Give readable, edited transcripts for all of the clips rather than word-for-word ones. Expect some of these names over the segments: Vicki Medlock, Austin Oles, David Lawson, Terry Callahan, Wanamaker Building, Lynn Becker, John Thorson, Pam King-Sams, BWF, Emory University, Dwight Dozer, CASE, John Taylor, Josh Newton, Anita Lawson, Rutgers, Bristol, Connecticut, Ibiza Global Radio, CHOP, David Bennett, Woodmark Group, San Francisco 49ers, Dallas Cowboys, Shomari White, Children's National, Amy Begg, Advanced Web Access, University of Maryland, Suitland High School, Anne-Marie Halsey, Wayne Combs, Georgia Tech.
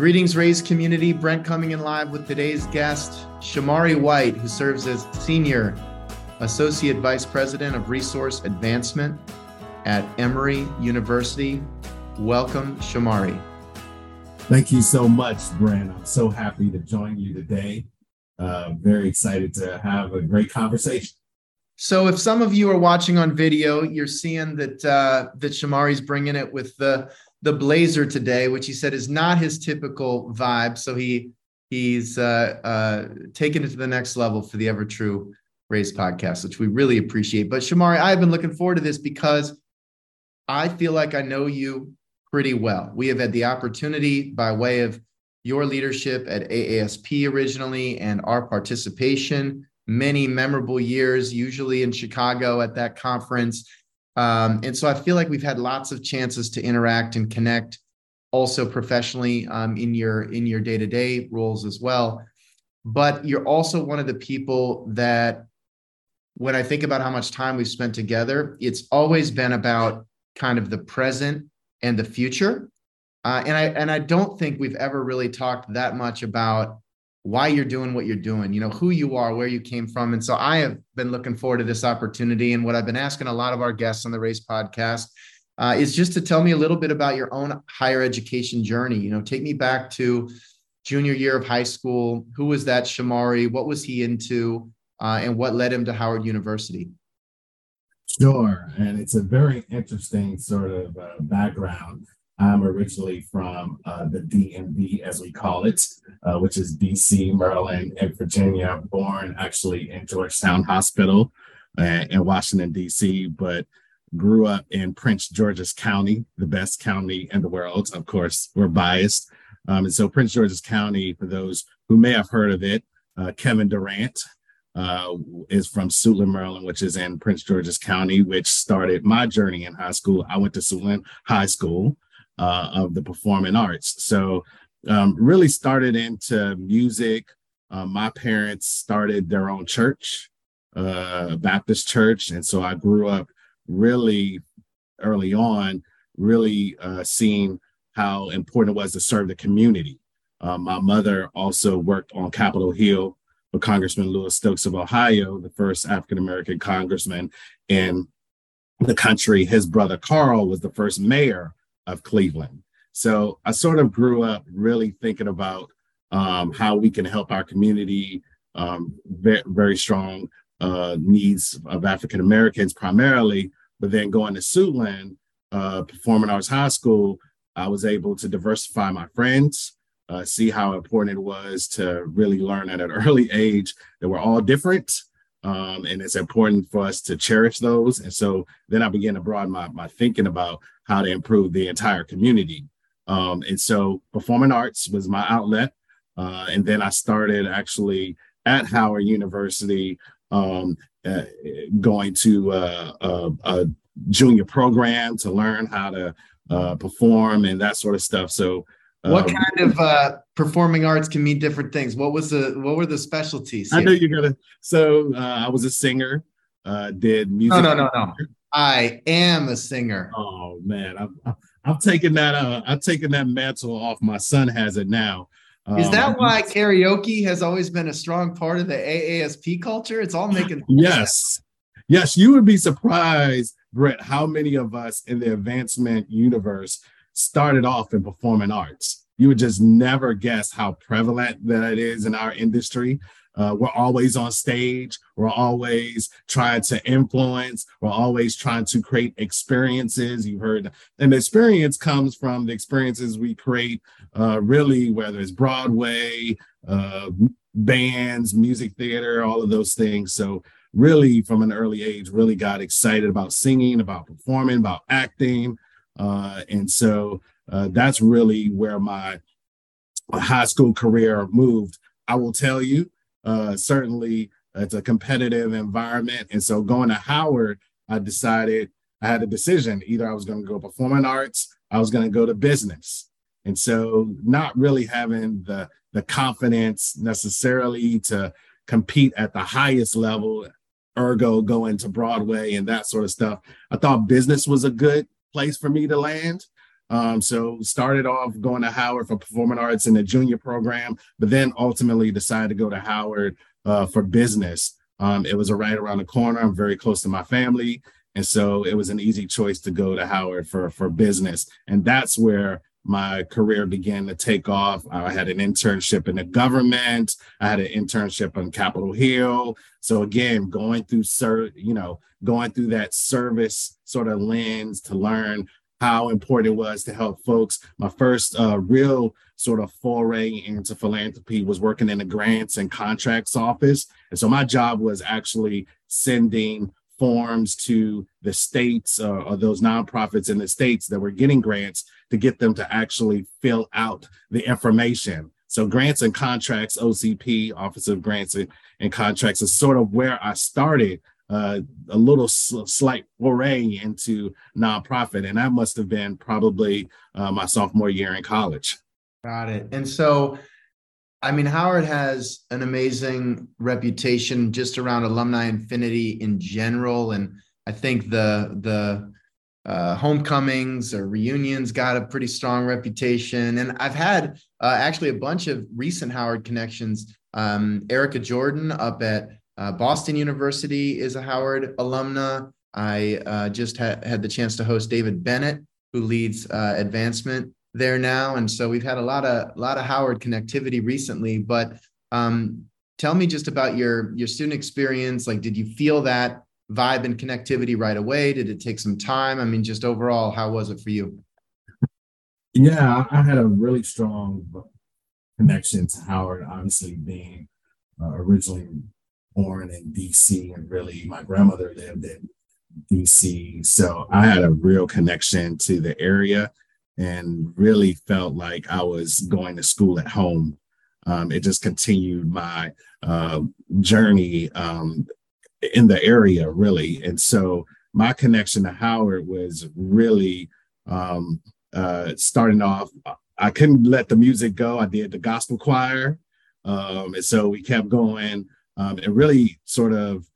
Greetings, Raise community. Brent coming in live with today's guest, Shomari White, who serves as Senior Associate Vice President of Resource Advancement at Emory University. Welcome, Shomari. Thank you so much, Brent. I'm so happy to join you today. Very excited to have a great conversation. So if some of you are watching on video, you're seeing that that Shomari's bringing it with the blazer today, which he said is not his typical vibe. So he's taking it to the next level for the Ever True Raise podcast, which we really appreciate. But Shomari, I've been looking forward to this because I feel like I know you pretty well. We have had the opportunity by way of your leadership at AASP originally and our participation, many memorable years, usually in Chicago at that conference. And so I feel like we've had lots of chances to interact and connect also professionally in your day-to-day roles as well. But you're also one of the people that when I think about how much time we've spent together, it's always been about kind of the present and the future. And I don't think we've ever really talked that much about why you're doing what you're doing, you know, who you are, where you came from. And so I have been looking forward to this opportunity. And what I've been asking a lot of our guests on the Raise podcast is just to tell me a little bit about your own higher education journey. You know, take me back to junior year of high school. Who was that Shomari? What was he into? And what led him to Howard University? Sure. And it's a very interesting sort of background. I'm originally from the DMV, as we call it, which is DC, Maryland, and Virginia, born actually in Georgetown Hospital in Washington, DC, but grew up in Prince George's County, the best county in the world. Of course, we're biased. And so Prince George's County, for those who may have heard of it, Kevin Durant is from Suitland, Maryland, which is in Prince George's County, which started my journey in high school. I went to Suitland High School. Of the performing arts. So really started into music. My parents started their own church, a Baptist church. And so I grew up really early on, really seeing how important it was to serve the community. My mother also worked on Capitol Hill with Congressman Louis Stokes of Ohio, the first African-American congressman in the country. His brother Carl was the first mayor of Cleveland. So I sort of grew up really thinking about how we can help our community, very strong needs of African Americans primarily, but then going to Suitland, Performing Arts High School, I was able to diversify my friends, see how important it was to really learn at an early age that we're all different. And it's important for us to cherish those. And so then I began to broaden my thinking about how to improve the entire community. And so performing arts was my outlet. And then I started actually at Howard University, going to a junior program to learn how to perform and that sort of stuff. So what kind of performing arts can mean different things? What were the specialties here? I know you're gonna. So I was a singer. Did music? No. I am a singer. Oh man, I'm taking that. I'm taking that mantle off. My son has it now. Is that why karaoke has always been a strong part of the AASP culture? It's all making. Yes. You would be surprised, Brett, how many of us in the advancement universe started off in performing arts. You would just never guess how prevalent that is in our industry. We're always on stage. We're always trying to influence. We're always trying to create experiences. You've heard, and the experience comes from the experiences we create, really, whether it's Broadway, bands, music theater, all of those things. So really, from an early age, really got excited about singing, about performing, about acting. And so that's really where my high school career moved. I will tell you, certainly it's a competitive environment. And so going to Howard, I decided I had a decision. Either I was going to go performing arts, I was going to go to business. And so not really having the confidence necessarily to compete at the highest level, ergo going to Broadway and that sort of stuff. I thought business was a good place for me to land. So started off going to Howard for performing arts in the junior program, but then ultimately decided to go to Howard for business. It was right around the corner. I'm very close to my family. And so it was an easy choice to go to Howard for business. And that's where my career began to take off. I had an internship in the government. I had an internship on Capitol Hill. So again, going through that service sort of lens to learn how important it was to help folks. My first real sort of foray into philanthropy was working in the grants and contracts office. And so my job was actually sending forms to the states or those nonprofits in the states that were getting grants to get them to actually fill out the information. So grants and contracts, OCP, Office of Grants and Contracts, is sort of where I started, a little slight foray into nonprofit. And that must have been probably my sophomore year in college. Got it. And so, I mean, Howard has an amazing reputation just around alumni affinity in general. And I think the homecomings or reunions got a pretty strong reputation. And I've had actually a bunch of recent Howard connections. Erica Jordan up at Boston University is a Howard alumna. I just had the chance to host David Bennett, who leads advancement there now. And so we've had a lot of Howard connectivity recently, but tell me just about your student experience. Like, did you feel that vibe and connectivity right away? Did it take some time? I mean, just overall, how was it for you? Yeah, I had a really strong connection to Howard, obviously being originally born in DC, and really my grandmother lived in DC. So I had a real connection to the area and really felt like I was going to school at home. It just continued my journey in the area, really. And so my connection to Howard was really starting off. I couldn't let the music go. I did the gospel choir. And so we kept going. It really sort of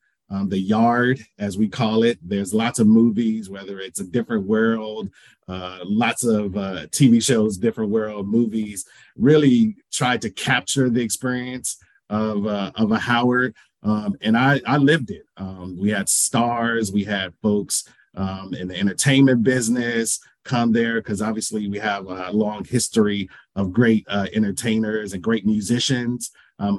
the yard, as we call it. There's lots of movies, whether it's A Different World, lots of TV shows, Different World movies, really tried to capture the experience of a Howard. And I lived it. We had stars, we had folks in the entertainment business come there, because obviously we have a long history of great entertainers and great musicians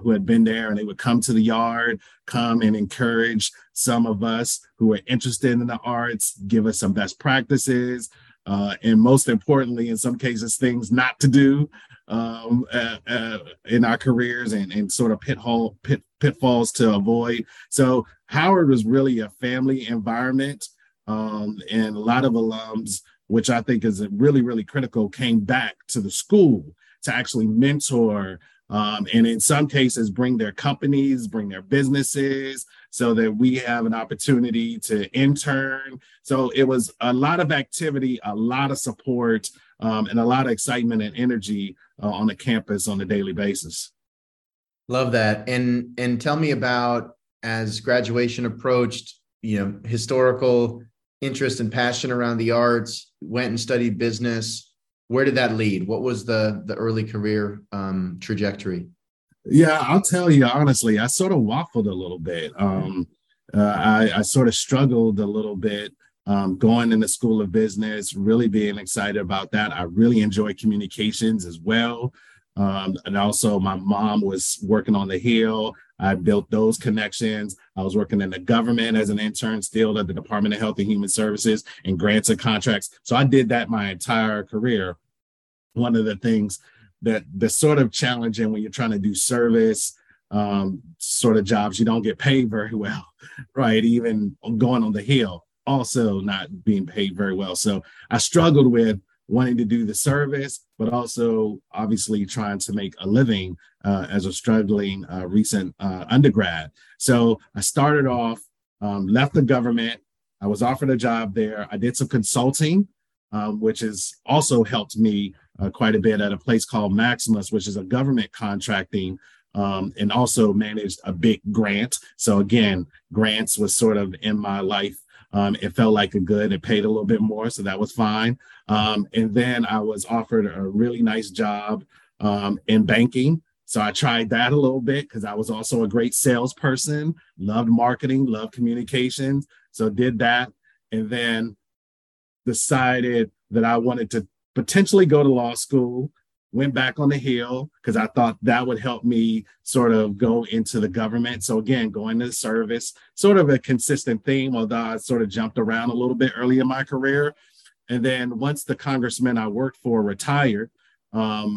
who had been there, and they would come to the yard, come and encourage some of us who were interested in the arts, give us some best practices, and most importantly, in some cases, things not to do in our careers and sort of pitfalls to avoid. So Howard was really a family environment, and a lot of alums, which I think is really, really critical, came back to the school to actually mentor and in some cases bring their companies, bring their businesses, so that we have an opportunity to intern. So it was a lot of activity, a lot of support, and a lot of excitement and energy on the campus on a daily basis. Love that. And tell me about, as graduation approached, historical interest and passion around the arts, went and studied business. Where did that lead? What was the early career trajectory? Yeah, I'll tell you, honestly, I sort of waffled a little bit. I sort of struggled a little bit going in the School of Business, really being excited about that. I really enjoy communications as well. And also my mom was working on the Hill. I built those connections. I was working in the government as an intern still at the Department of Health and Human Services and grants and contracts. So I did that my entire career. One of the things that's sort of challenging when you're trying to do service sort of jobs, you don't get paid very well, right? Even going on the Hill, also not being paid very well. So I struggled with wanting to do the service, but also obviously trying to make a living as a struggling recent undergrad. So I started off, left the government. I was offered a job there. I did some consulting, which has also helped me quite a bit at a place called Maximus, which is a government contracting and also managed a big grant. So again, grants was sort of in my life It felt like a good, it paid a little bit more, so that was fine. And then I was offered a really nice job in banking. So I tried that a little bit because I was also a great salesperson, loved marketing, loved communications. So did that, and then decided that I wanted to potentially go to law school, went back on the Hill because I thought that would help me sort of go into the government. So again, going to the service, sort of a consistent theme, although I sort of jumped around a little bit early in my career. And then once the congressman I worked for retired, I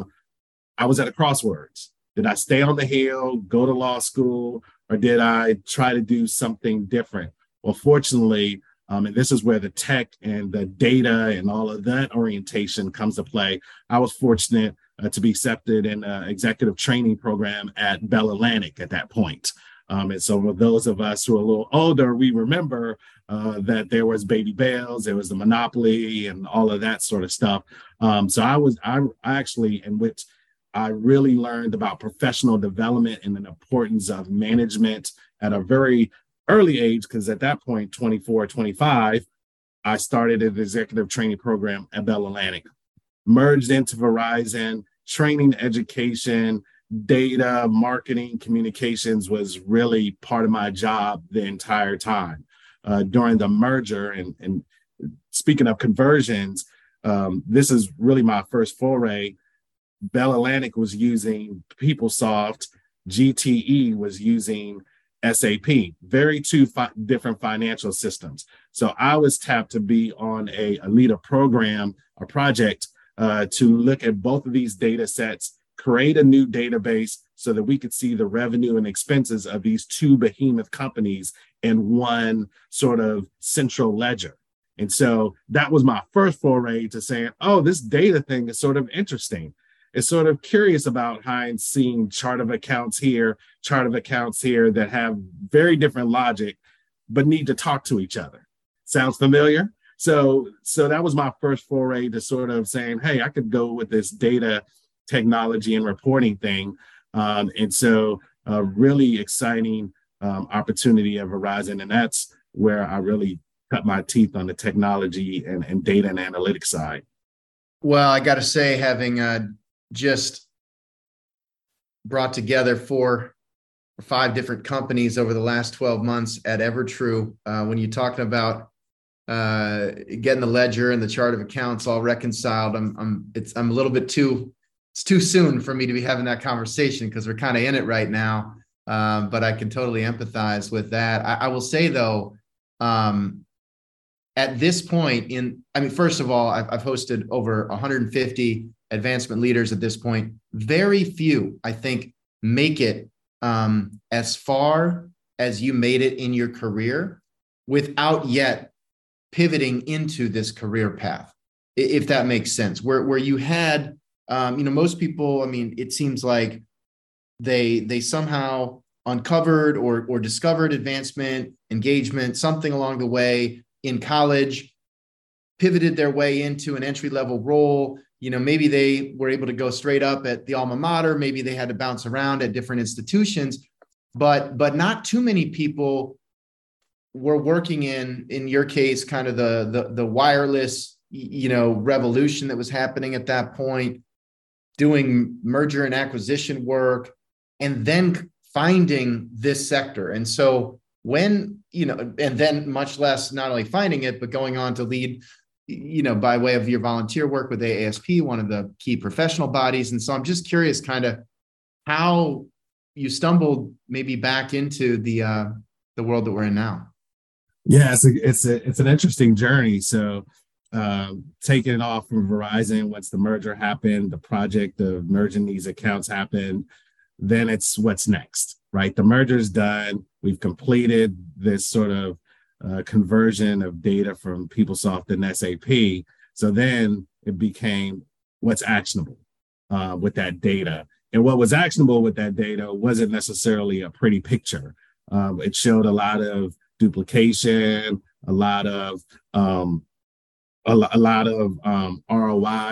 was at a crossroads. Did I stay on the Hill, go to law school, or did I try to do something different? Well, fortunately, and this is where the tech and the data and all of that orientation comes to play. I was fortunate to be accepted in an executive training program at Bell Atlantic at that point. And so for those of us who are a little older, we remember that there was Baby Bells, there was the Monopoly and all of that sort of stuff. So I really learned about professional development and the importance of management at a very early age, because at that point, 24, 25, I started an executive training program at Bell Atlantic, merged into Verizon. Training, education, data, marketing, communications was really part of my job the entire time. During the merger, and speaking of conversions, this is really my first foray. Bell Atlantic was using PeopleSoft, GTE was using SAP, different financial systems. So I was tapped to be on a leader program, a project to look at both of these data sets, create a new database so that we could see the revenue and expenses of these two behemoth companies in one sort of central ledger. And so that was my first foray to saying, oh, this data thing is sort of interesting. Is sort of curious about how I'm seeing chart of accounts here that have very different logic, but need to talk to each other. Sounds familiar? So that was my first foray to sort of saying, hey, I could go with this data technology and reporting thing. And so a really exciting opportunity at Verizon. And that's where I really cut my teeth on the technology and data and analytics side. Well, I got to say, having just brought together 4 or 5 different companies over the last 12 months at Evertrue. When you're talking about getting the ledger and the chart of accounts all reconciled, I'm a little bit it's too soon for me to be having that conversation because we're kind of in it right now. But I can totally empathize with that. I will say though, at this point first of all, I've hosted over 150 advancement leaders at this point. Very few, I think, make it as far as you made it in your career without yet pivoting into this career path, if that makes sense. Where you had, most people, it seems like they somehow uncovered or discovered advancement, engagement, something along the way in college, pivoted their way into an entry-level role. Maybe they were able to go straight up at the alma mater. Maybe they had to bounce around at different institutions, but not too many people were working in your case, kind of the wireless, revolution that was happening at that point, doing merger and acquisition work, and then finding this sector. And so and then much less not only finding it, but going on to lead, by way of your volunteer work with AASP, one of the key professional bodies. And so I'm just curious kind of how you stumbled maybe back into the world that we're in now. Yeah, it's an interesting journey. So taking it off from Verizon, once the merger happened, the project of merging these accounts happened, then it's what's next, right? The merger's done. We've completed this sort of conversion of data from PeopleSoft and SAP. So then it became what's actionable with that data. And what was actionable with that data wasn't necessarily a pretty picture. It showed a lot of duplication, a lot of ROI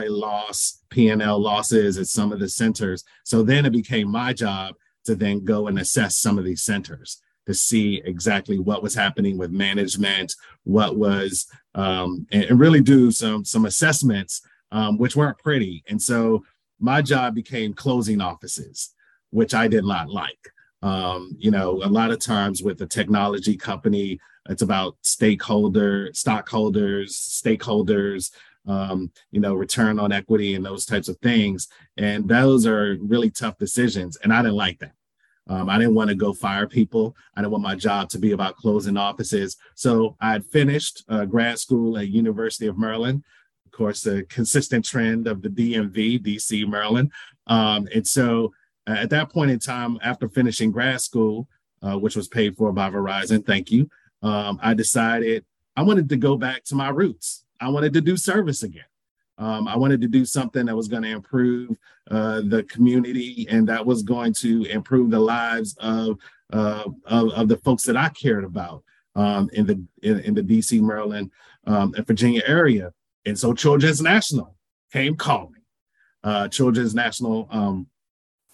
loss, P&L losses at some of the centers. So then it became my job to then go and assess some of these centers. to see exactly what was happening with management, what was, and really do some assessments, which weren't pretty. And so my job became closing offices, which I did not like. A lot of times with a technology company, it's about stockholders, return on equity and those types of things. And those are really tough decisions. And I didn't like that. I didn't want to go fire people. I didn't want my job to be about closing offices. So I had finished grad school at University of Maryland. Of course, the consistent trend of the DMV, DC, Maryland. And so at that point in time, after finishing grad school, which was paid for by Verizon, thank you, I decided I wanted to go back to my roots. I wanted to do service again. I wanted to do something that was going to improve the community, and that was going to improve the lives of the folks that I cared about in the D.C., Maryland, and Virginia area. And so Children's National came calling. Children's National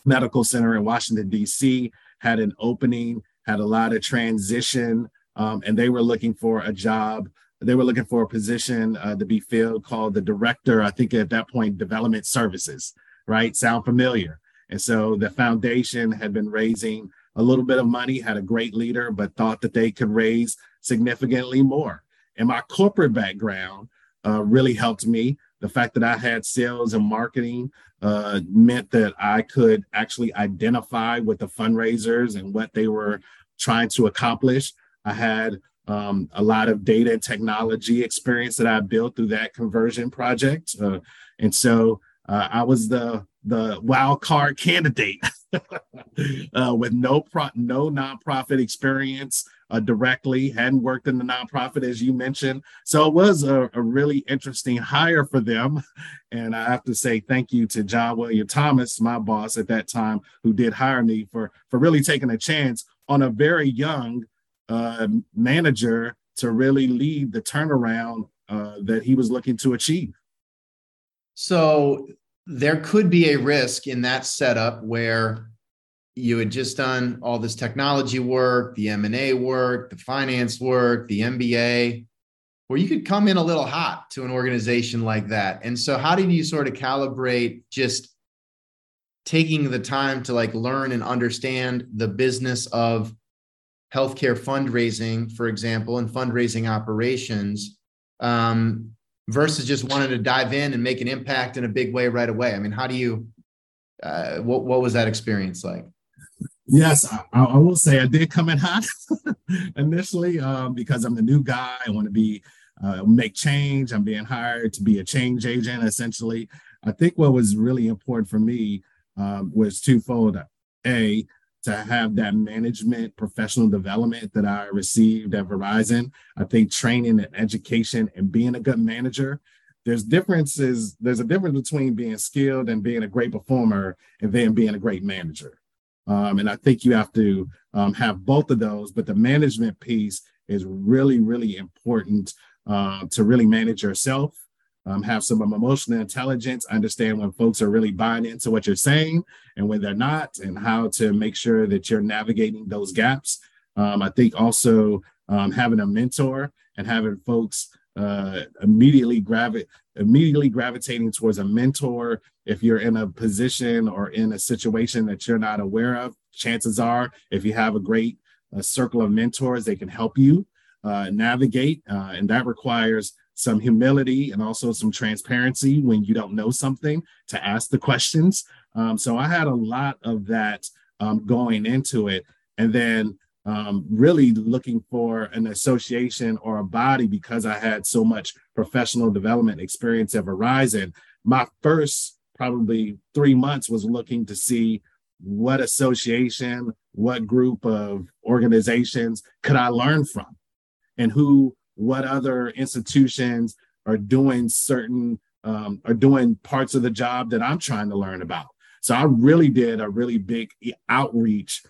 Medical Center in Washington, D.C. had an opening, had a lot of transition, and they were looking for a job. They were looking for a position to be filled called the director, I think at that point, development services, right? Sound familiar. And so the foundation had been raising a little bit of money, had a great leader, but thought that they could raise significantly more. And my corporate background really helped me. The fact that I had sales and marketing meant that I could actually identify with the fundraisers and what they were trying to accomplish. I had a lot of data and technology experience that I built through that conversion project. And so I was the wild card candidate with no nonprofit experience directly, hadn't worked in the nonprofit, as you mentioned. So it was a really interesting hire for them. And I have to say thank you to John William Thomas, my boss at that time, who did hire me for really taking a chance on a very young manager to really lead the turnaround that he was looking to achieve. So there could be a risk in that setup where you had just done all this technology work, the M&A work, the finance work, the MBA, where you could come in a little hot to an organization like that. And so how did you sort of calibrate just taking the time to like learn and understand the business of healthcare fundraising, for example, and fundraising operations, versus just wanting to dive in and make an impact in a big way right away? I mean, how do you, what was that experience like? Yes, I will say I did come in hot initially because I'm the new guy. I want to be, make change. I'm being hired to be a change agent, essentially. I think what was really important for me was twofold. A, to have that management professional development that I received at Verizon. I think training and education and being a good manager, there's a difference between being skilled and being a great performer and then being a great manager. And I think you have to have both of those, but the management piece is really, really important to really manage yourself, have some emotional intelligence, understand when folks are really buying into what you're saying and when they're not, and how to make sure that you're navigating those gaps. I think also having a mentor and having folks immediately gravitating towards a mentor. If you're in a position or in a situation that you're not aware of, chances are if you have a great circle of mentors, they can help you navigate. And that requires some humility and also some transparency when you don't know something, to ask the questions. So I had a lot of that going into it. And then really looking for an association or a body, because I had so much professional development experience at Verizon. My first probably 3 months was looking to see what association, what group of organizations could I learn from, and what other institutions are doing doing parts of the job that I'm trying to learn about. So I really did a really big outreach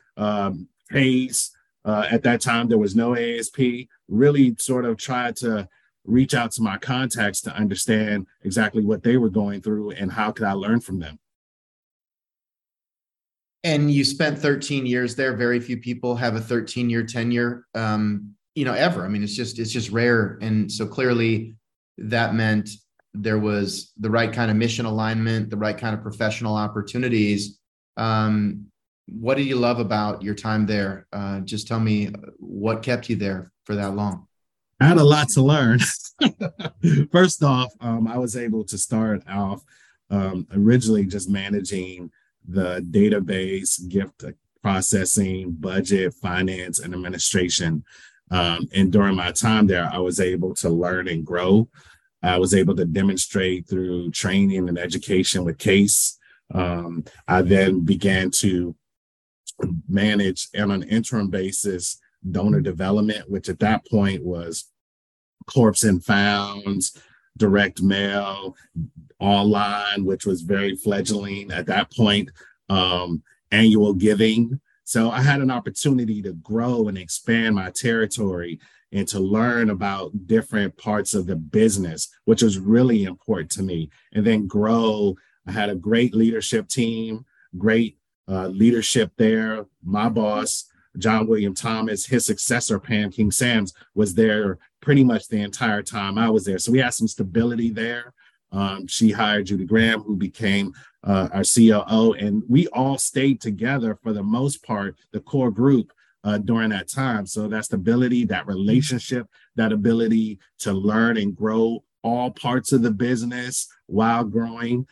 phase. At that time, there was no AASP, really sort of tried to reach out to my contacts to understand exactly what they were going through and how could I learn from them. And you spent 13 years there. Very few people have a 13-year tenure, ever. I mean, it's just rare. And so clearly that meant there was the right kind of mission alignment, the right kind of professional opportunities. What did you love about your time there? Just tell me what kept you there for that long. I had a lot to learn. First off, I was able to start off originally just managing the database, gift processing, budget, finance, and administration. And during my time there, I was able to learn and grow. I was able to demonstrate through training and education with CASE. I then began to manage on an interim basis donor development, which at that point was corps and founds, direct mail, online, which was very fledgling at that point, annual giving. So I had an opportunity to grow and expand my territory and to learn about different parts of the business, which was really important to me. And then grow. I had a great leadership team, great leadership there. My boss, John William Thomas, his successor, Pam King-Sams, was there pretty much the entire time I was there. So we had some stability there. She hired Judy Graham, who became our COO, and we all stayed together for the most part, the core group, during that time. So that stability, that relationship, that ability to learn and grow all parts of the business while growing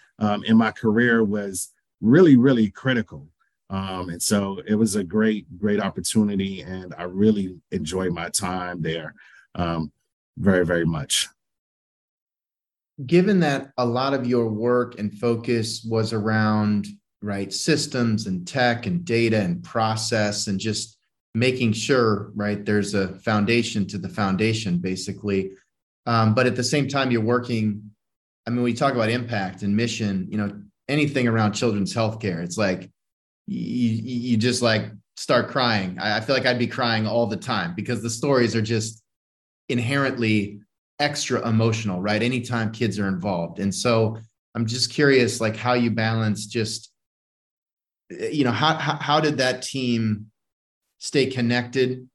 in my career was really, really critical. And so it was a great, great opportunity. And I really enjoyed my time there very, very much. Given that a lot of your work and focus was around, right, systems and tech and data and process and just making sure, right, there's a foundation to the foundation, basically. But at the same time, you're working, I mean, we talk about impact and mission, anything around children's healthcare. It's like you just like start crying. I feel like I'd be crying all the time because the stories are just inherently extra emotional, right? Anytime kids are involved. And so I'm just curious, like how you balance just, how did that team stay connected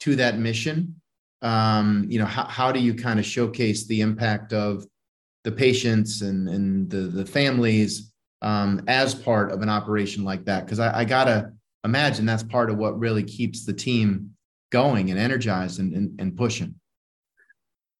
to that mission? How do you kind of showcase the impact of the patients and the families as part of an operation like that? Because I gotta imagine that's part of what really keeps the team going and energized and pushing.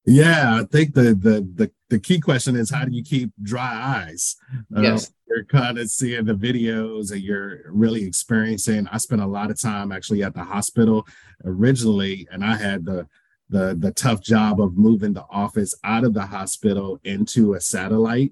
Yeah, I think the key question is how do you keep dry eyes? Yes. You're kind of seeing the videos and you're really experiencing. I spent a lot of time actually at the hospital originally, and I had the tough job of moving the office out of the hospital into a satellite,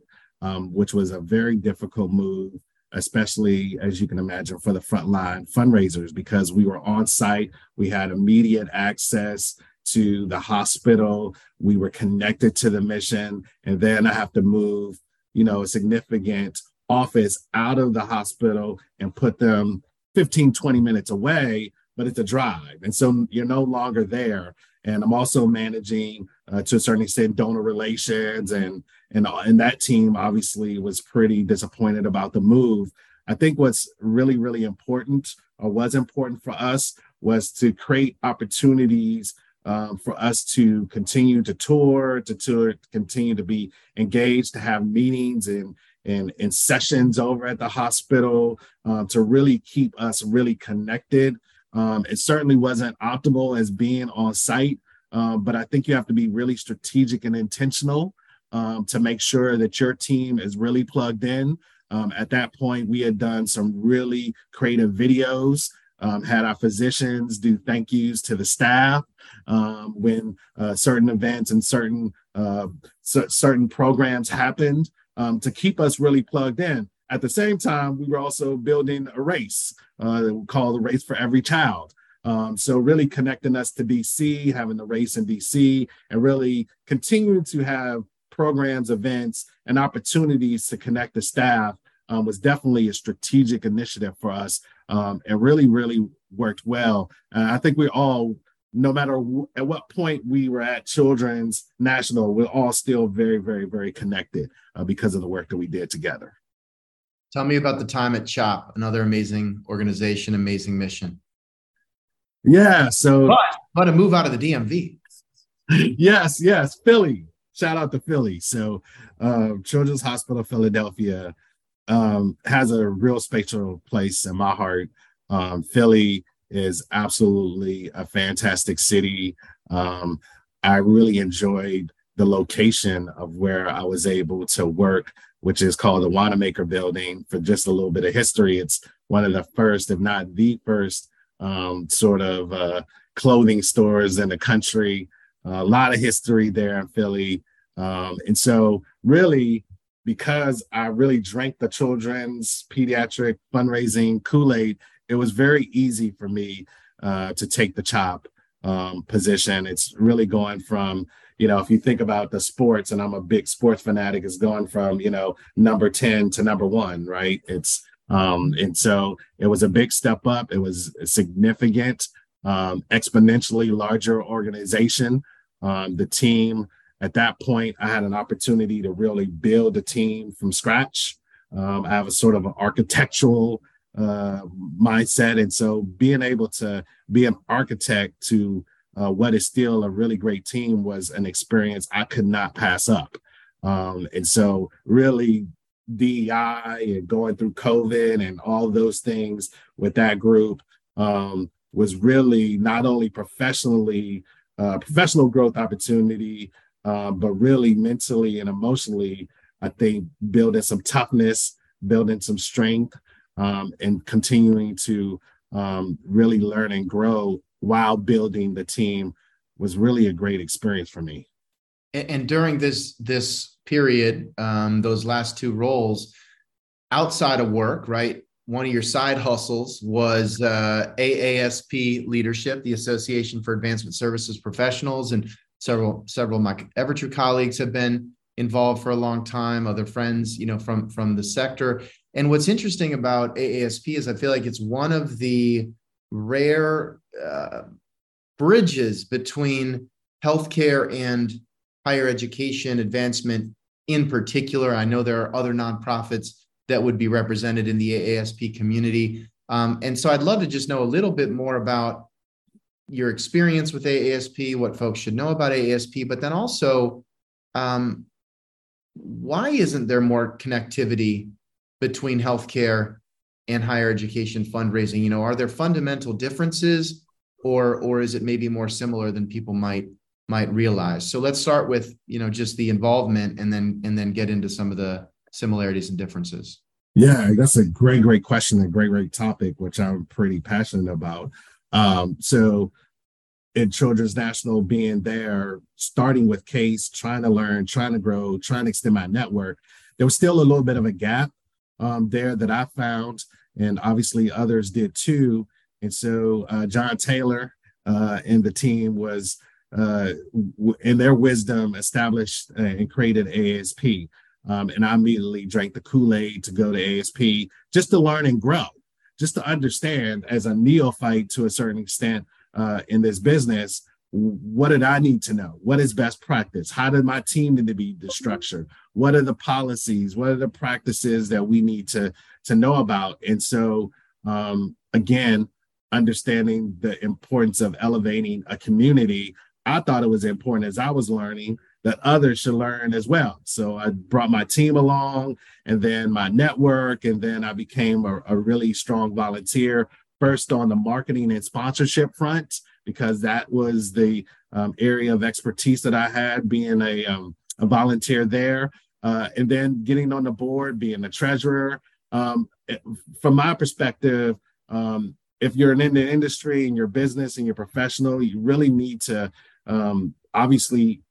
which was a very difficult move, especially as you can imagine for the frontline fundraisers, because we were on site, we had immediate access to the hospital, we were connected to the mission, and then I have to move, a significant office out of the hospital and put them 15, 20 minutes away, but it's a drive. And so you're no longer there. And I'm also managing, to a certain extent, donor relations. And that team obviously was pretty disappointed about the move. I think what's really, really important or was important for us was to create opportunities for us to continue to tour, continue to be engaged, to have meetings and sessions over at the hospital to really keep us really connected. It certainly wasn't optimal as being on site, but I think you have to be really strategic and intentional to make sure that your team is really plugged in. At that point, we had done some really creative videos, had our physicians do thank yous to the staff when certain events and certain programs happened to keep us really plugged in. At the same time, we were also building a race called the Race for Every Child. So really connecting us to DC, having the race in DC, and really continuing to have programs, events, and opportunities to connect the staff was definitely a strategic initiative for us and really, really worked well. I think we all, no matter at what point we were at Children's National, we're all still very, very, very connected because of the work that we did together. Tell me about the time at CHOP, another amazing organization, amazing mission. Yeah, so... But a move out of the DMV. Yes, Philly. Shout out to Philly. So Children's Hospital Philadelphia has a real spatial place in my heart. Philly is absolutely a fantastic city. I really enjoyed the location of where I was able to work, which is called the Wanamaker Building. For just a little bit of history, it's one of the first, if not the first, clothing stores in the country. A lot of history there in Philly. And so really, because I really drank the children's pediatric fundraising Kool-Aid, it was very easy for me to take the CHOP position. It's really going from, you know, if you think about the sports, and I'm a big sports fanatic, it's going from, you know, number 10 to number one, right? It's and so it was a big step up. It was significant, exponentially larger organization. The team at that point, I had an opportunity to really build a team from scratch. I have a sort of an architectural mindset. And so being able to be an architect to what is still a really great team was an experience I could not pass up. And so really DEI and going through COVID and all those things with that group was really not only professional growth opportunity, but really mentally and emotionally, I think building some toughness, building some strength, and continuing to really learn and grow while building the team was really a great experience for me. And during this period, those last two roles, outside of work, right? One of your side hustles was AASP leadership, the Association for Advancement Services Professionals, and several of my EverTrue colleagues have been involved for a long time, other friends, you know, from the sector. And what's interesting about AASP is I feel like it's one of the rare bridges between healthcare and higher education advancement in particular. I know there are other nonprofits that would be represented in the AASP community. And so I'd love to just know a little bit more about your experience with AASP, what folks should know about AASP, but then also why isn't there more connectivity between healthcare and higher education fundraising? You know, are there fundamental differences or is it maybe more similar than people might realize? So let's start with, you know, just the involvement and then get into some of the similarities and differences. Yeah, that's a great question and great topic, which I'm pretty passionate about. So in Children's National, being there, starting with CASE, trying to learn, trying to grow, trying to extend my network, there was still a little bit of a gap there that I found, and obviously others did too. And so John Taylor and the team was, in their wisdom, established and created AASP. And I immediately drank the Kool-Aid to go to AASP just to learn and grow, just to understand as a neophyte to a certain extent in this business, what did I need to know? What is best practice? How did my team need to be structured? What are the policies? What are the practices that we need to know about? And so, again, understanding the importance of elevating a community, I thought it was important as I was learning that others should learn as well. So I brought my team along and then my network, and then I became a really strong volunteer, first on the marketing and sponsorship front, because that was the area of expertise that I had, being a volunteer there, and then getting on the board, being the treasurer. From my perspective, if you're in the industry and your business and you're professional, you really need to obviously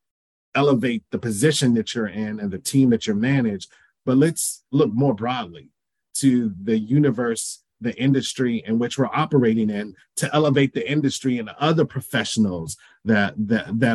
elevate the position that you're in and the team that you manage. But let's look more broadly to the universe, the industry in which we're operating in, to elevate the industry and other professionals that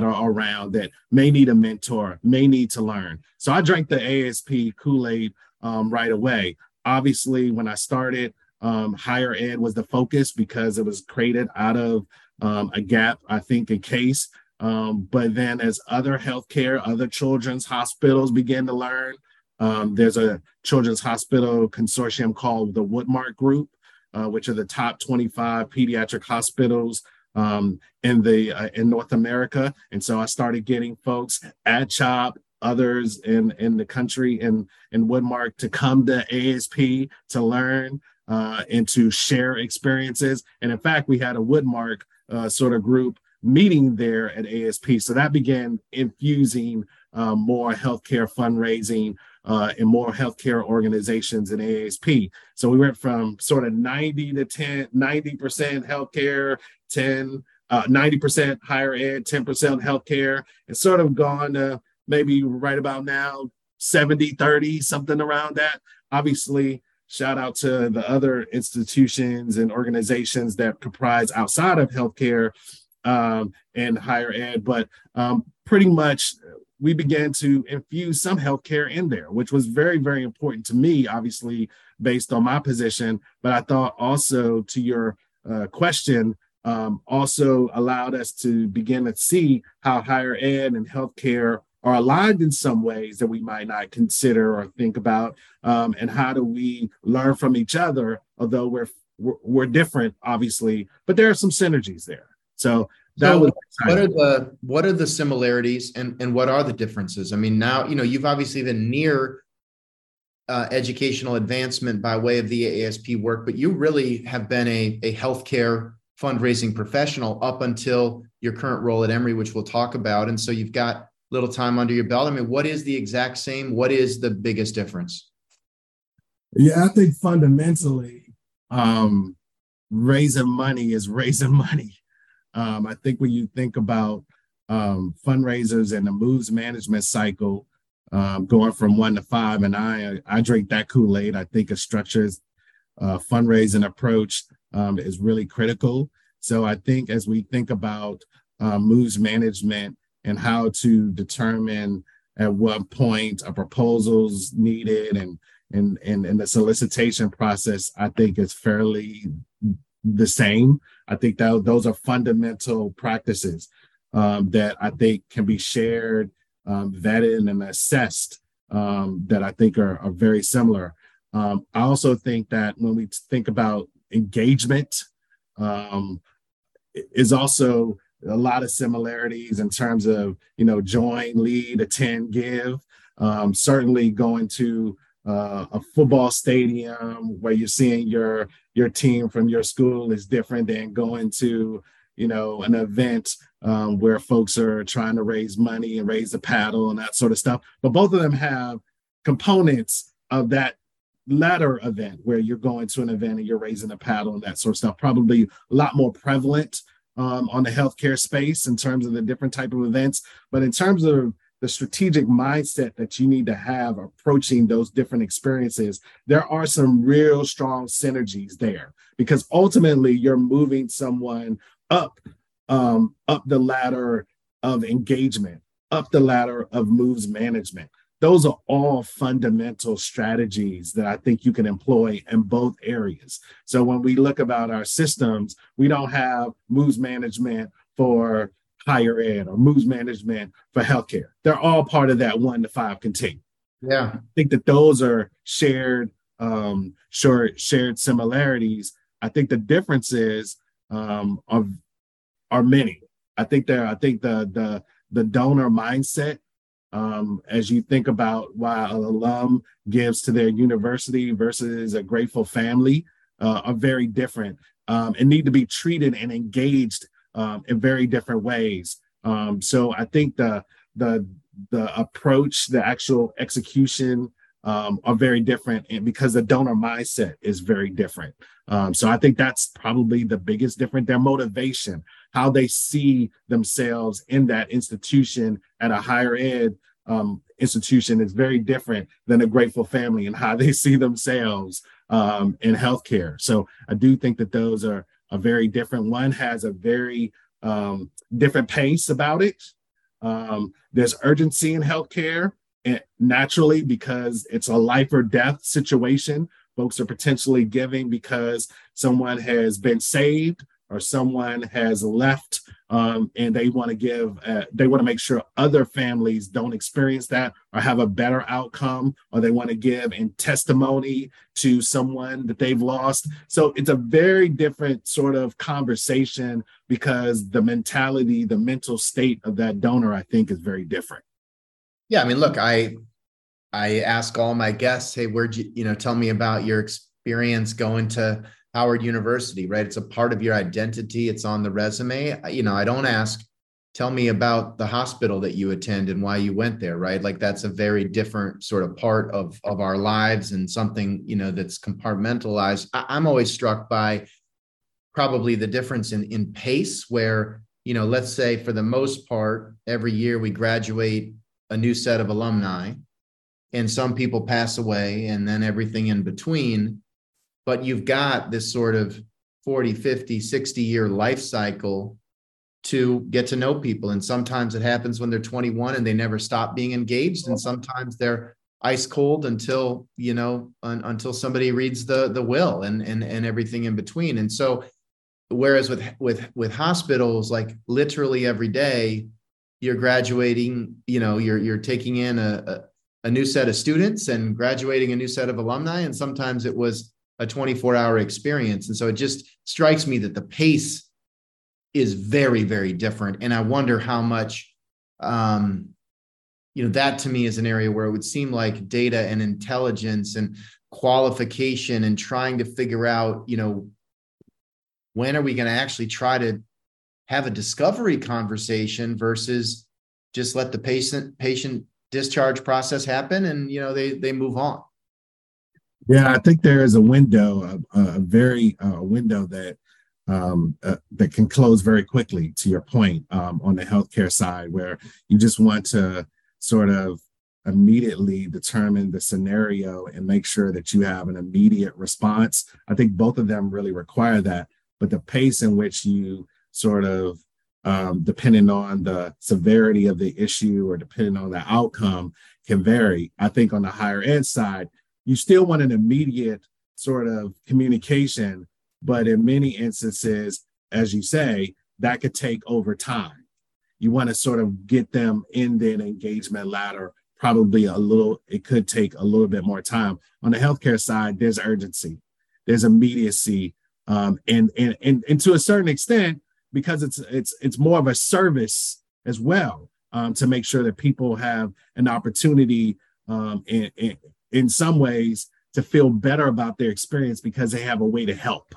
are around that may need a mentor, may need to learn. So I drank the AASP Kool-Aid right away. Obviously, when I started, higher ed was the focus because it was created out of a gap, I think, in CASE. But then as other healthcare, other children's hospitals began to learn, There's a Children's Hospital consortium called the Woodmark Group, which are the top 25 pediatric hospitals in North America. And so I started getting folks at CHOP, others in the country in Woodmark to come to AASP to learn and to share experiences. And in fact, we had a Woodmark sort of group meeting there at AASP. So that began infusing more healthcare fundraising and more healthcare organizations in AASP. So we went from sort of 90% healthcare, 90% higher ed, 10% healthcare, and sort of gone to maybe right about now, 70-30, something around that. Obviously, shout out to the other institutions and organizations that comprise outside of healthcare and higher ed, but pretty much we began to infuse some healthcare in there, which was very, very important to me, obviously, based on my position. But I thought also to your question, also allowed us to begin to see how higher ed and healthcare are aligned in some ways that we might not consider or think about. And how do we learn from each other, although we're different, obviously, but there are some synergies there. So that was exciting. What are the similarities and what are the differences? I mean, now, you've obviously been near educational advancement by way of the AASP work, but you really have been a healthcare fundraising professional up until your current role at Emory, which we'll talk about. And so you've got little time under your belt. I mean, what is the exact same? What is the biggest difference? Yeah, I think fundamentally, raising money is raising money. I think when you think about fundraisers and the moves management cycle, going from 1 to 5, and I drink that Kool-Aid. I think a structured fundraising approach is really critical. So I think as we think about moves management and how to determine at what point a proposal's needed and the solicitation process, I think is fairly the same. I think that those are fundamental practices that I think can be shared, vetted, and assessed that I think are very similar. I also think that when we think about engagement, is also a lot of similarities in terms of, join, lead, attend, give. Certainly going to a football stadium where you're seeing your team from your school is different than going to, an event where folks are trying to raise money and raise a paddle and that sort of stuff. But both of them have components of that latter event where you're going to an event and you're raising a paddle and that sort of stuff, probably a lot more prevalent on the healthcare space in terms of the different type of events. But in terms of the strategic mindset that you need to have approaching those different experiences, there are some real strong synergies there, because ultimately you're moving someone up the ladder of engagement, up the ladder of moves management. Those are all fundamental strategies that I think you can employ in both areas. So when we look about our systems, we don't have moves management for higher ed or moves management for healthcare. They're all part of that 1 to 5 continuum. Yeah, I think that those are shared similarities. I think the differences are many. I think the donor mindset, as you think about why an alum gives to their university versus a grateful family, are very different and need to be treated and engaged in very different ways. So I think the approach, the actual execution are very different, and because the donor mindset is very different. So I think that's probably the biggest difference. Their motivation, how they see themselves in that institution at a higher ed institution is very different than a grateful family and how they see themselves in healthcare. So I do think that those are a very different. One has a very different pace about it. There's urgency in healthcare, and naturally, because it's a life or death situation. Folks are potentially giving because someone has been saved or someone has left and they want to give, they want to make sure other families don't experience that or have a better outcome, or they want to give in testimony to someone that they've lost. So it's a very different sort of conversation because the mentality, the mental state of that donor, I think, is very different. Yeah, I mean, look, I ask all my guests, hey, where'd you, tell me about your experience going to Howard University, right? It's a part of your identity. It's on the resume. I don't ask, tell me about the hospital that you attend and why you went there, right? Like that's a very different sort of part of our lives and something, that's compartmentalized. I'm always struck by probably the difference in pace where, let's say for the most part, every year we graduate a new set of alumni and some people pass away and then everything in between. But you've got this sort of 40, 50, 60-year life cycle to get to know people. And sometimes it happens when they're 21 and they never stop being engaged. And sometimes they're ice cold until, until somebody reads the will and everything in between. And so, whereas with hospitals, like literally every day, you're graduating, you're taking in a new set of students and graduating a new set of alumni. And sometimes it was a 24-hour experience. And so it just strikes me that the pace is very, very different. And I wonder how much, that to me is an area where it would seem like data and intelligence and qualification and trying to figure out, when are we going to actually try to have a discovery conversation versus just let the patient discharge process happen and, they move on. Yeah, I think there is a window, a window that can close very quickly, to your point, on the healthcare side, where you just want to sort of immediately determine the scenario and make sure that you have an immediate response. I think both of them really require that, but the pace in which you sort of, depending on the severity of the issue or depending on the outcome, can vary. I think on the higher ed side, you still want an immediate sort of communication, but in many instances, as you say, that could take over time. You want to sort of get them in that engagement ladder, probably it could take a little bit more time. On the healthcare side, there's urgency, there's immediacy, and to a certain extent, because it's more of a service as well, to make sure that people have an opportunity in some ways to feel better about their experience because they have a way to help.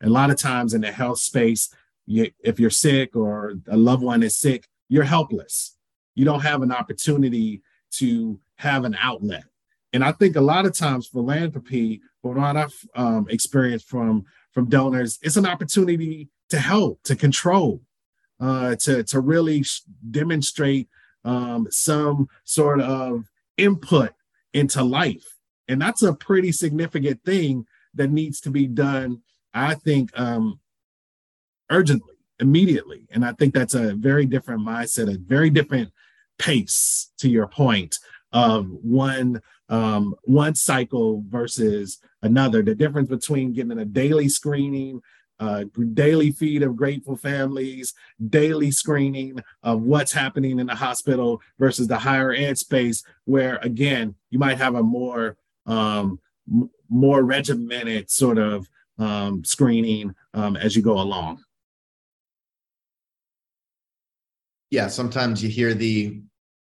And a lot of times in the health space, if you're sick or a loved one is sick, you're helpless. You don't have an opportunity to have an outlet. And I think a lot of times philanthropy, from what I've experienced from donors, it's an opportunity to help, to control, to really demonstrate some sort of input into life. And that's a pretty significant thing that needs to be done, I think, urgently, immediately. And I think that's a very different mindset, a very different pace, to your point, of one cycle versus another. The difference between getting a daily screening, daily feed of grateful families, daily screening of what's happening in the hospital versus the higher ed space, where again, you might have a more regimented sort of screening as you go along. Yeah, sometimes you hear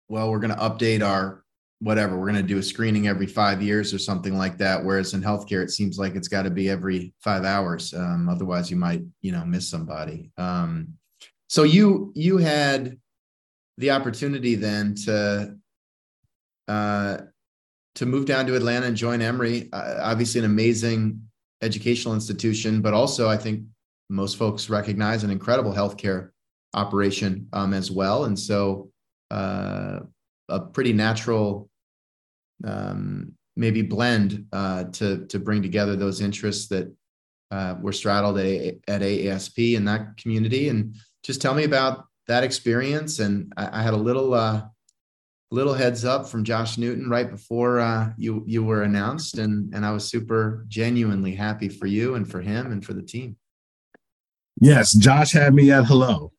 we're going to update our whatever, we're going to do a screening every 5 years or something like that. Whereas in healthcare, it seems like it's got to be every 5 hours. Otherwise you might, miss somebody. So you had the opportunity then to move down to Atlanta and join Emory, obviously an amazing educational institution, but also I think most folks recognize an incredible healthcare operation as well. And so a pretty natural maybe blend to bring together those interests that were straddled at AASP in that community. And just tell me about that experience. And I had a little heads up from Josh Newton right before you were announced. And I was super genuinely happy for you and for him and for the team. Yes, Josh had me at hello.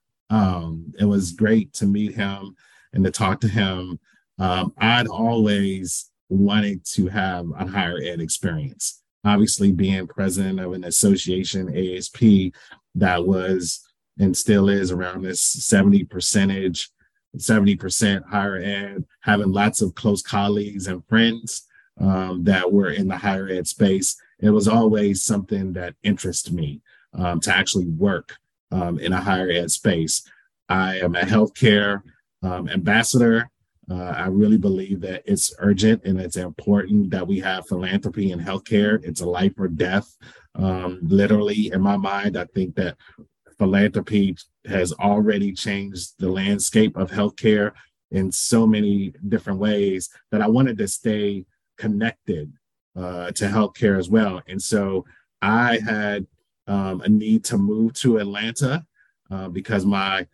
It was great to meet him and to talk to him. I'd always wanted to have a higher ed experience. Obviously, being president of an association, AASP, that was and still is around this 70% higher ed, having lots of close colleagues and friends that were in the higher ed space. It was always something that interested me to actually work in a higher ed space. I am a healthcare ambassador. I really believe that it's urgent and it's important that we have philanthropy in healthcare. It's a life or death. Literally, in my mind, I think that philanthropy has already changed the landscape of healthcare in so many different ways that I wanted to stay connected to healthcare as well. And so I had a need to move to Atlanta because my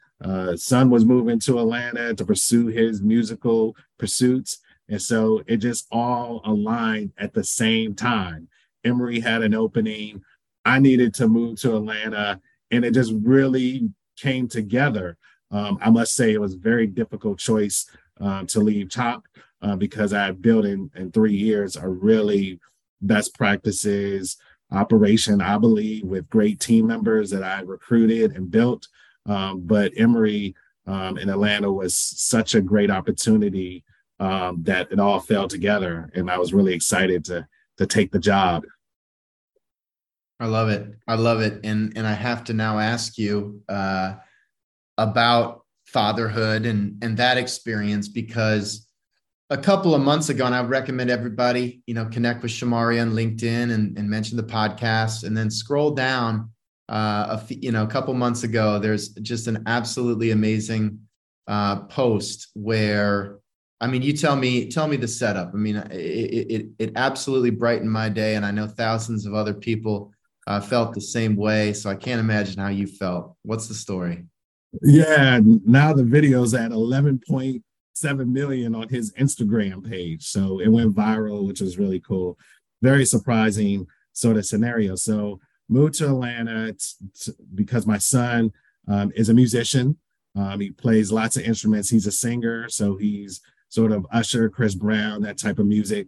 son was moving to Atlanta to pursue his musical pursuits. And so it just all aligned at the same time. Emory had an opening. I needed to move to Atlanta, and it just really came together. I must say it was a very difficult choice to leave CHOP because I built in 3 years a really best practices operation, I believe, with great team members that I recruited and built. But Emory in Atlanta was such a great opportunity that it all fell together. And I was really excited to take the job. I love it. I love it. And I have to now ask you about fatherhood and that experience, because a couple of months ago, and I would recommend everybody, connect with Shomari on LinkedIn and mention the podcast, and then scroll down. A couple months ago, there's just an absolutely amazing post where, you tell me the setup. It absolutely brightened my day, and I know thousands of other people felt the same way. So I can't imagine how you felt. What's the story? Yeah, now the video's at 11.7 million on his Instagram page, so it went viral, which was really cool. Very surprising sort of scenario. So moved to Atlanta because my son is a musician. He plays lots of instruments. He's a singer, so he's sort of Usher, Chris Brown, that type of music.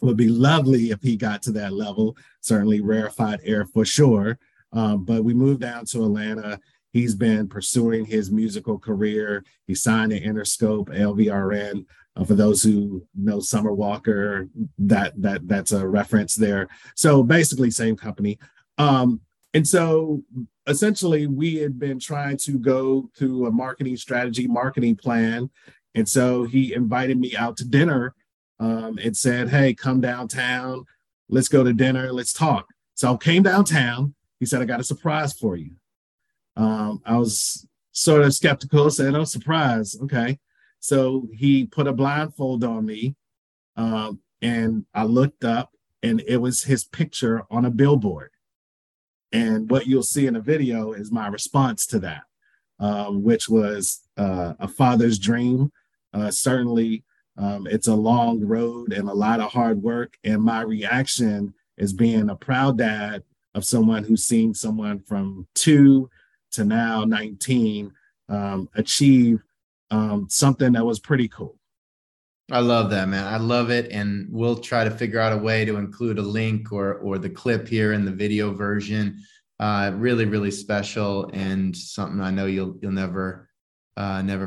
It would be lovely if he got to that level, certainly rarefied air for sure. But we moved down to Atlanta. He's been pursuing his musical career. He signed to Interscope, LVRN. For those who know Summer Walker, that's a reference there. So basically same company. And so essentially we had been trying to go through a marketing strategy, marketing plan. And so he invited me out to dinner and said, hey, come downtown. Let's go to dinner. Let's talk. So I came downtown. He said, I got a surprise for you. I was sort of skeptical, said, oh, surprise. Okay. So he put a blindfold on me and I looked up and it was his picture on a billboard. And what you'll see in the video is my response to that, which was a father's dream. Certainly, it's a long road and a lot of hard work. And my reaction is being a proud dad of someone who's seen someone from 2 to now 19 achieve something that was pretty cool. I love that, man. I love it. And we'll try to figure out a way to include a link or the clip here in the video version. Really, really special and something I know you'll never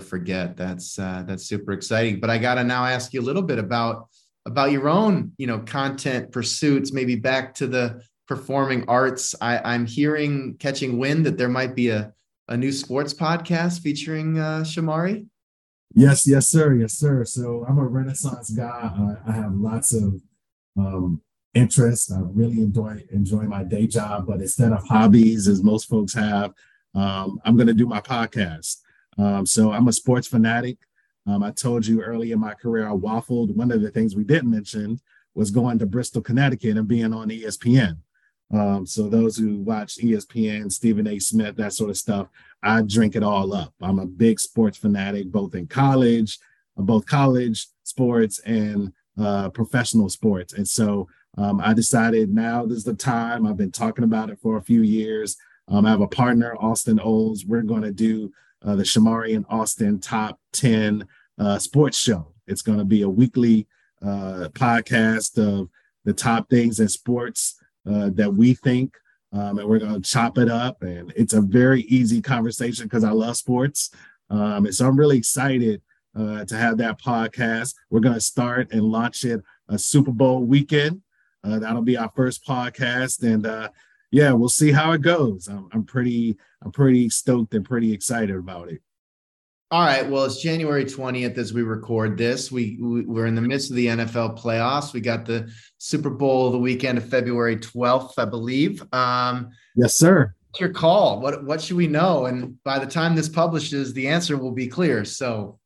forget. That's super exciting. But I got to now ask you a little bit about your own, content pursuits, maybe back to the performing arts. I'm catching wind that there might be a new sports podcast featuring Shomari. Yes, sir. So I'm a Renaissance guy. I have lots of interests. I really enjoy my day job, but instead of hobbies, as most folks have, I'm going to do my podcast. So I'm a sports fanatic. I told you early in my career, I waffled. One of the things we didn't mention was going to Bristol, Connecticut and being on ESPN. So those who watch ESPN, Stephen A. Smith, that sort of stuff, I drink it all up. I'm a big sports fanatic, both college sports and professional sports. And so I decided now is the time. I've been talking about it for a few years. I have a partner, Austin Oles. We're going to do the Shomari and Austin Top 10 Sports Show. It's going to be a weekly podcast of the top things in sports that we think, and we're going to chop it up. And it's a very easy conversation because I love sports. And so I'm really excited to have that podcast. We're going to start and launch it a Super Bowl weekend. That'll be our first podcast. And yeah, we'll see how it goes. I'm pretty stoked and pretty excited about it. All right. Well, it's January 20th as we record this. We're in the midst of the NFL playoffs. We got the Super Bowl the weekend of February 12th, I believe. Yes, sir. What's your call? What should we know? And by the time this publishes, the answer will be clear. So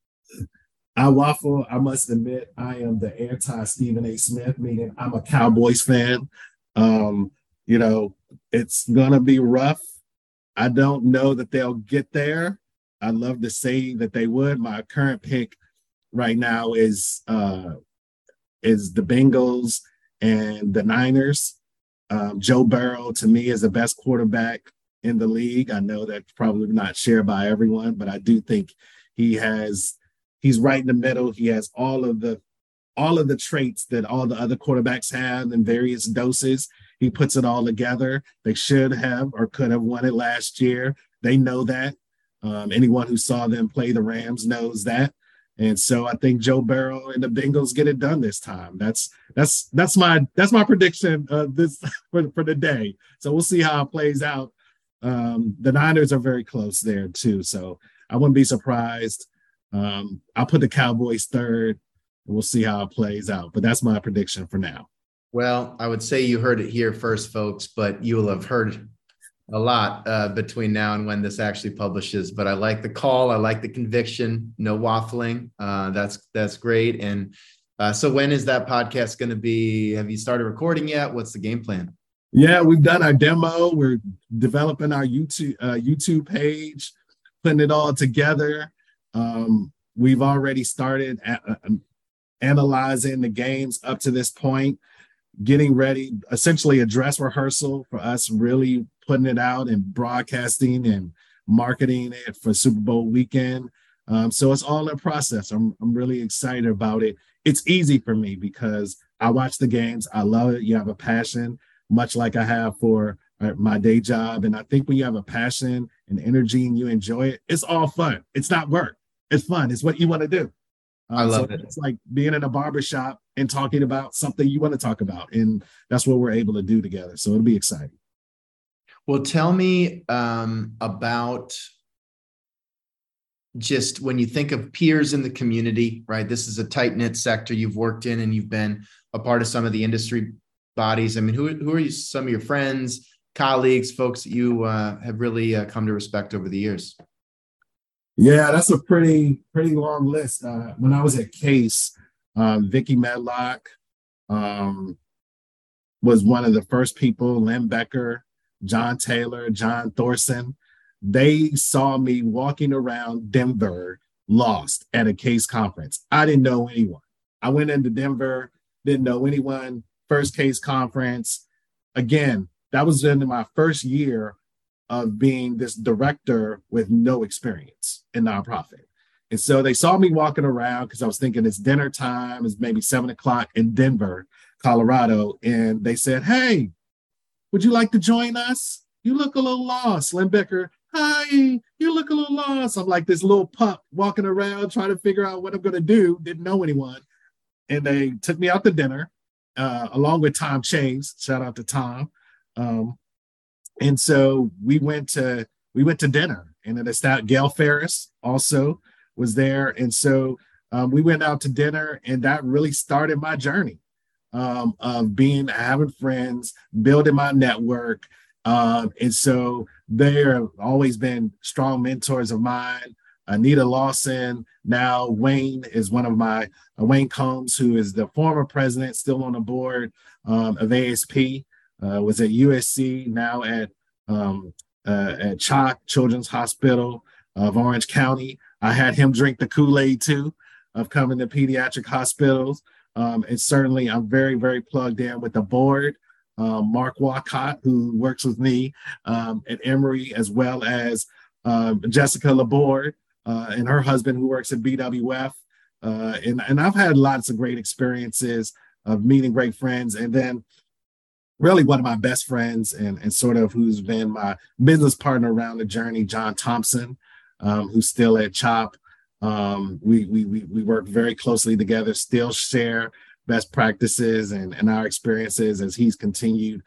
I waffle. I must admit, I am the anti-Stephen A. Smith, meaning I'm a Cowboys fan. You know, it's going to be rough. I don't know that they'll get there. I'd love to say that they would. My current pick right now is the Bengals and the Niners. Joe Burrow, to me, is the best quarterback in the league. I know that's probably not shared by everyone, but I do think he's right in the middle. He has all of the traits that all the other quarterbacks have in various doses. He puts it all together. They should have or could have won it last year. They know that. Anyone who saw them play the Rams knows that. And so I think Joe Burrow and the Bengals get it done this time. That's my prediction for the day. So we'll see how it plays out. The Niners are very close there too. So I wouldn't be surprised. I'll put the Cowboys third. We'll see how it plays out, but that's my prediction for now. Well, I would say you heard it here first, folks, but you will have heard a lot between now and when this actually publishes, but I like the call. I like the conviction, no waffling. That's great. And so when is that podcast going to be? Have you started recording yet? What's the game plan? Yeah, we've done our demo. We're developing our YouTube page, putting it all together. We've already started analyzing the games up to this point, getting ready, essentially a dress rehearsal for us really putting it out and broadcasting and marketing it for Super Bowl weekend. So it's all in process. I'm really excited about it. It's easy for me because I watch the games. I love it. You have a passion, much like I have for my day job. And I think when you have a passion and energy and you enjoy it, it's all fun. It's not work. It's fun. It's what you want to do. I love it. It's like being in a barbershop and talking about something you want to talk about. And that's what we're able to do together. So it'll be exciting. Well, tell me about just when you think of peers in the community, right? This is a tight-knit sector you've worked in and you've been a part of some of the industry bodies. I mean, who are you, some of your friends, colleagues, folks that you have really come to respect over the years? Yeah, that's a pretty long list. When I was at CASE, Vicki Medlock was one of the first people, Lynn Becker, John Taylor, John Thorson, they saw me walking around Denver lost at a CASE conference. I didn't know anyone. I went into Denver, didn't know anyone. First CASE conference. Again, that was in my first year of being this director with no experience in nonprofit. And so they saw me walking around because I was thinking it's dinner time, it's maybe 7:00 in Denver, Colorado. And they said, "Hey, would you like to join us? You look a little lost." Lynn Becker, "Hi, you look a little lost." I'm like this little pup walking around trying to figure out what I'm going to do. Didn't know anyone. And they took me out to dinner along with Tom Chase. Shout out to Tom. And so we went to dinner. And then Gail Ferris also was there. And so we went out to dinner and that really started my journey. Of having friends, building my network. And so they have always been strong mentors of mine. Anita Lawson, now Wayne is one of my, Wayne Combs, who is the former president, still on the board of AASP, was at USC, now at CHOP, Children's Hospital of Orange County. I had him drink the Kool-Aid too, of coming to pediatric hospitals. And certainly I'm very, very plugged in with the board Mark Walcott, who works with me at Emory, as well as Jessica Laborde and her husband, who works at BWF. And I've had lots of great experiences of meeting great friends. And then really one of my best friends and sort of who's been my business partner around the journey, John Thompson, who's still at CHOP. We work very closely together, still share best practices and our experiences as he's continued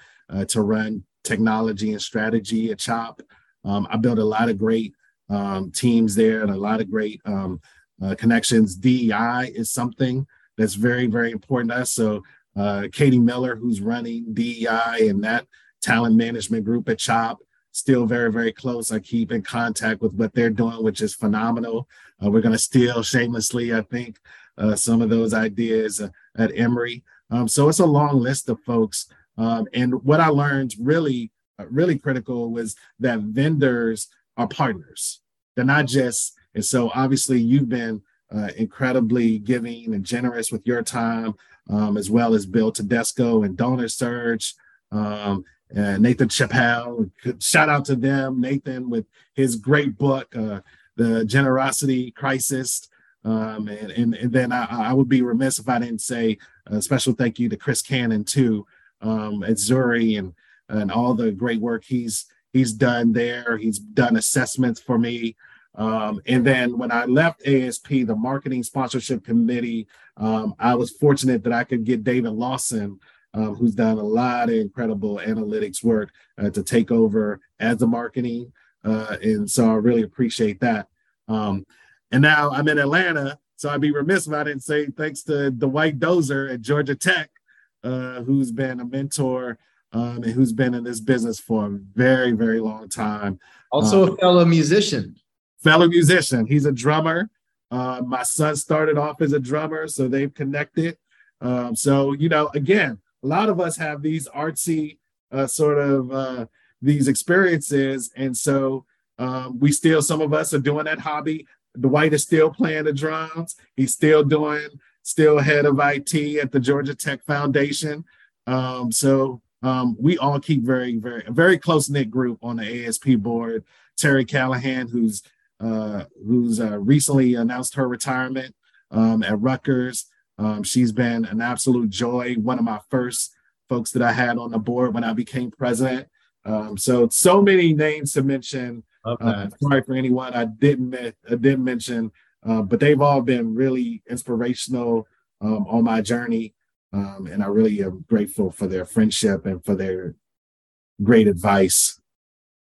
to run technology and strategy at CHOP. I built a lot of great teams there and a lot of great connections. DEI is something that's very, very important to us. So Katie Miller, who's running DEI and that talent management group at CHOP, still very, very close. I keep in contact with what they're doing, which is phenomenal. We're going to steal shamelessly, I think, some of those ideas at Emory. So it's a long list of folks. And what I learned really, really critical was that vendors are partners. They're not just, and so obviously you've been incredibly giving and generous with your time, as well as Bill Tedesco and Donor Surge, Nathan Chappell. Shout out to them, Nathan, with his great book, The Generosity Crisis. And then I would be remiss if I didn't say a special thank you to Chris Cannon, too, at Zuri and all the great work he's done there. He's done assessments for me. And then when I left ASP, the Marketing Sponsorship Committee, I was fortunate that I could get David Lawson, who's done a lot of incredible analytics work to take over as the marketing. And so I really appreciate that. And now I'm in Atlanta, so I'd be remiss if I didn't say thanks to Dwight Dozer at Georgia Tech, who's been a mentor and who's been in this business for a very, very long time. Also a fellow musician. He's a drummer. My son started off as a drummer, so they've connected. So, you know, again, a lot of us have these artsy sort of these experiences. And so we still, some of us are doing that hobby. Dwight is still playing the drums. He's still head of IT at the Georgia Tech Foundation. So we all keep very, very, very close-knit group on the ASP board. Terry Callahan, who's recently announced her retirement at Rutgers. She's been an absolute joy, one of my first folks that I had on the board when I became president. So many names to mention. Okay. Sorry for anyone I didn't mention, but they've all been really inspirational on my journey, and I really am grateful for their friendship and for their great advice.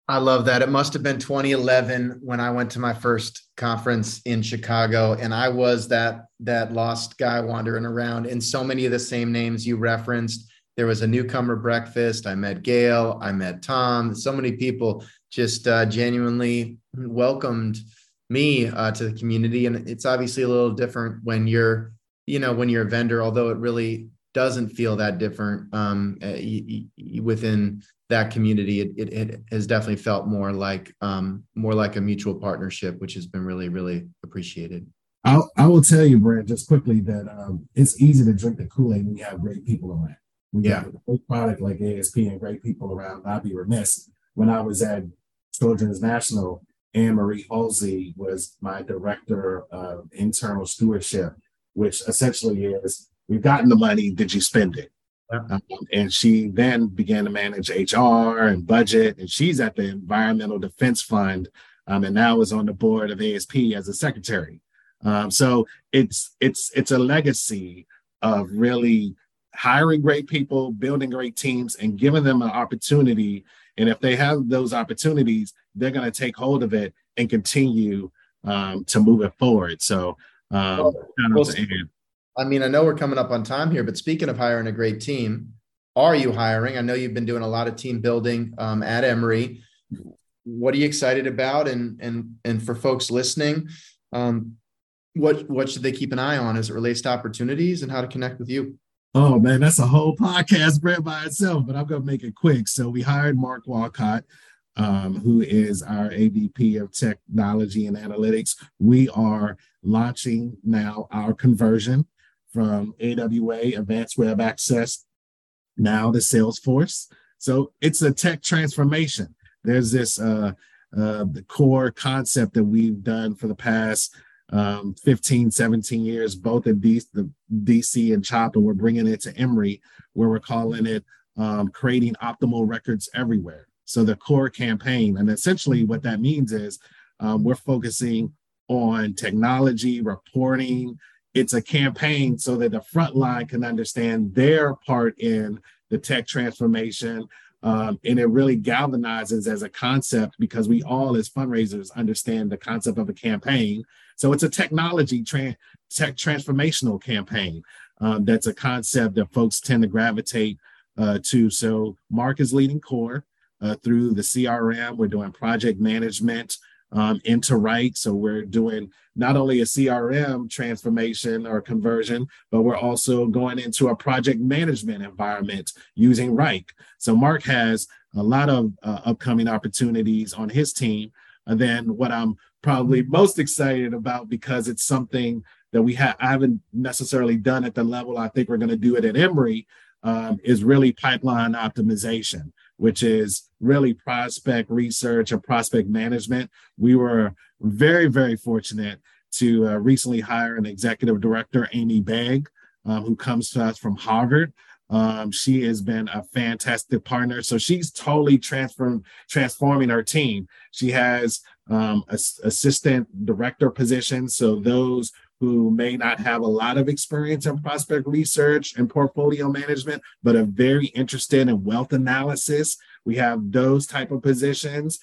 I love that. It must have been 2011 when I went to my first conference in Chicago, and I was that lost guy wandering around. And so many of the same names you referenced. There was a newcomer breakfast. I met Gail. I met Tom. So many people just genuinely welcomed me to the community. And it's obviously a little different when you're a vendor, although it really doesn't feel that different within that community. It has definitely felt more like a mutual partnership, which has been really, really appreciated. I will tell you, Brad, just quickly that it's easy to drink the Kool-Aid when you have great people around. We have a great product like ASP and great people around. I'd be remiss. When I was at Children's National, Anne-Marie Halsey was my director of internal stewardship, which essentially is, we've gotten the money, did you spend it? And she then began to manage HR and budget, and she's at the Environmental Defense Fund, and now is on the board of ASP as a secretary. So it's a legacy of really hiring great people, building great teams, and giving them an opportunity. And if they have those opportunities, they're going to take hold of it and continue to move it forward. So I mean, I know we're coming up on time here, but speaking of hiring a great team, are you hiring? I know you've been doing a lot of team building at Emory. What are you excited about? And for folks listening, what should they keep an eye on as it relates to opportunities and how to connect with you? Oh, man, that's a whole podcast bred by itself, but I'm going to make it quick. So we hired Mark Walcott, who is our AVP of Technology and Analytics. We are launching now our conversion from AWA, Advanced Web Access, now the Salesforce. So it's a tech transformation. There's this the core concept that we've done for the past 15, 17 years, both at DC and CHOP, and we're bringing it to Emory, where we're calling it creating optimal records everywhere. So the core campaign, and essentially what that means is we're focusing on technology, reporting. It's a campaign so that the frontline can understand their part in the tech transformation. And it really galvanizes as a concept because we all as fundraisers understand the concept of a campaign. So it's a technology tech transformational campaign. That's a concept that folks tend to gravitate to. So Mark is leading core through the CRM. We're doing project management into right. So we're doing not only a CRM transformation or conversion, but we're also going into a project management environment using Reich. So Mark has a lot of upcoming opportunities on his team. And then what I'm probably most excited about, because it's something that I haven't necessarily done at the level I think we're going to do it at Emory, is really pipeline optimization, which is really prospect research and prospect management. We were very, very fortunate to recently hire an executive director, Amy Begg, who comes to us from Harvard. She has been a fantastic partner. So she's totally transforming her team. She has assistant director positions. So those who may not have a lot of experience in prospect research and portfolio management, but are very interested in wealth analysis. We have those type of positions.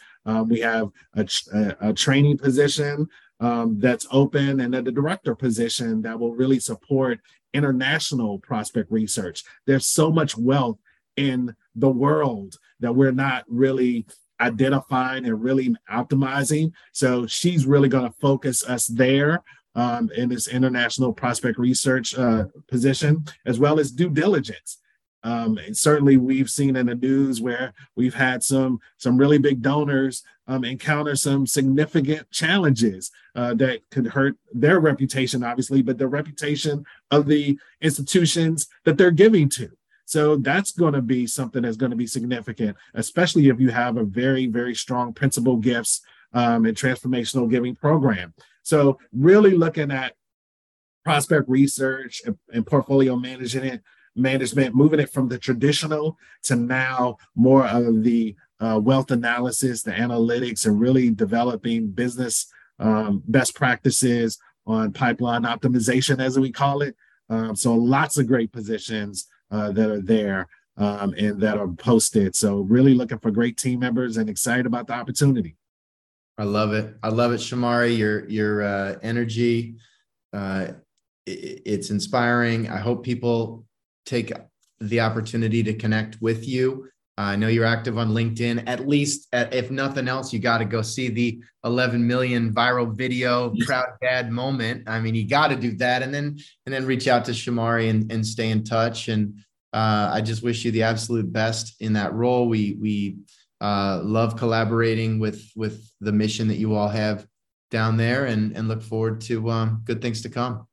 We have a training position that's open, and then the director position that will really support international prospect research. There's so much wealth in the world that we're not really identifying and really optimizing. So she's really going to focus us there. In this international prospect research position, as well as due diligence. And certainly we've seen in the news where we've had some really big donors encounter some significant challenges that could hurt their reputation, obviously, but the reputation of the institutions that they're giving to. So that's going to be something that's going to be significant, especially if you have a very, very strong principal gifts and transformational giving program. So really looking at prospect research and portfolio management, moving it from the traditional to now more of the wealth analysis, the analytics, and really developing business best practices on pipeline optimization, as we call it. So lots of great positions that are there and that are posted. So really looking for great team members and excited about the opportunity. I love it. I love it, Shomari. Your energy, it's inspiring. I hope people take the opportunity to connect with you. I know you're active on LinkedIn. At least, if nothing else, you got to go see the 11 million viral video proud dad moment. I mean, you got to do that, and then reach out to Shomari and stay in touch. And I just wish you the absolute best in that role. We love collaborating with the mission that you all have down there, and look forward to good things to come.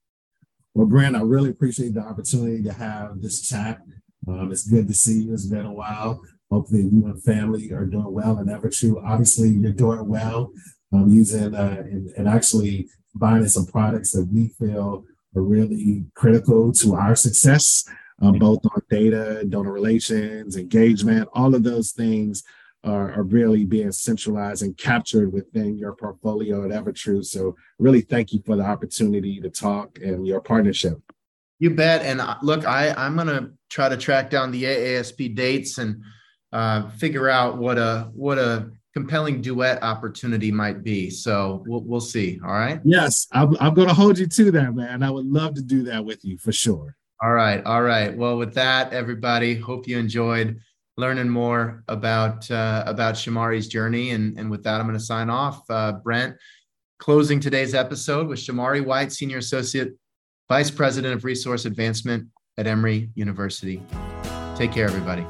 Well, Brent, I really appreciate the opportunity to have this chat. It's good to see you. It's been a while. Hopefully you and family are doing well and ever true. Obviously you're doing well using and actually combining some products that we feel are really critical to our success, both on data, donor relations, engagement, all of those things are really being centralized and captured within your portfolio at Evertrue. So really thank you for the opportunity to talk and your partnership. You bet. And look, I'm going to try to track down the AASP dates and figure out what a compelling duet opportunity might be. So we'll see. All right. Yes. I'm going to hold you to that, man. I would love to do that with you for sure. All right. All right. Well, with that, everybody, hope you enjoyed learning more about Shomari's journey. And with that, I'm going to sign off. Brent, closing today's episode with Shomari White, Senior Associate Vice President of Resource Advancement at Emory University. Take care, everybody.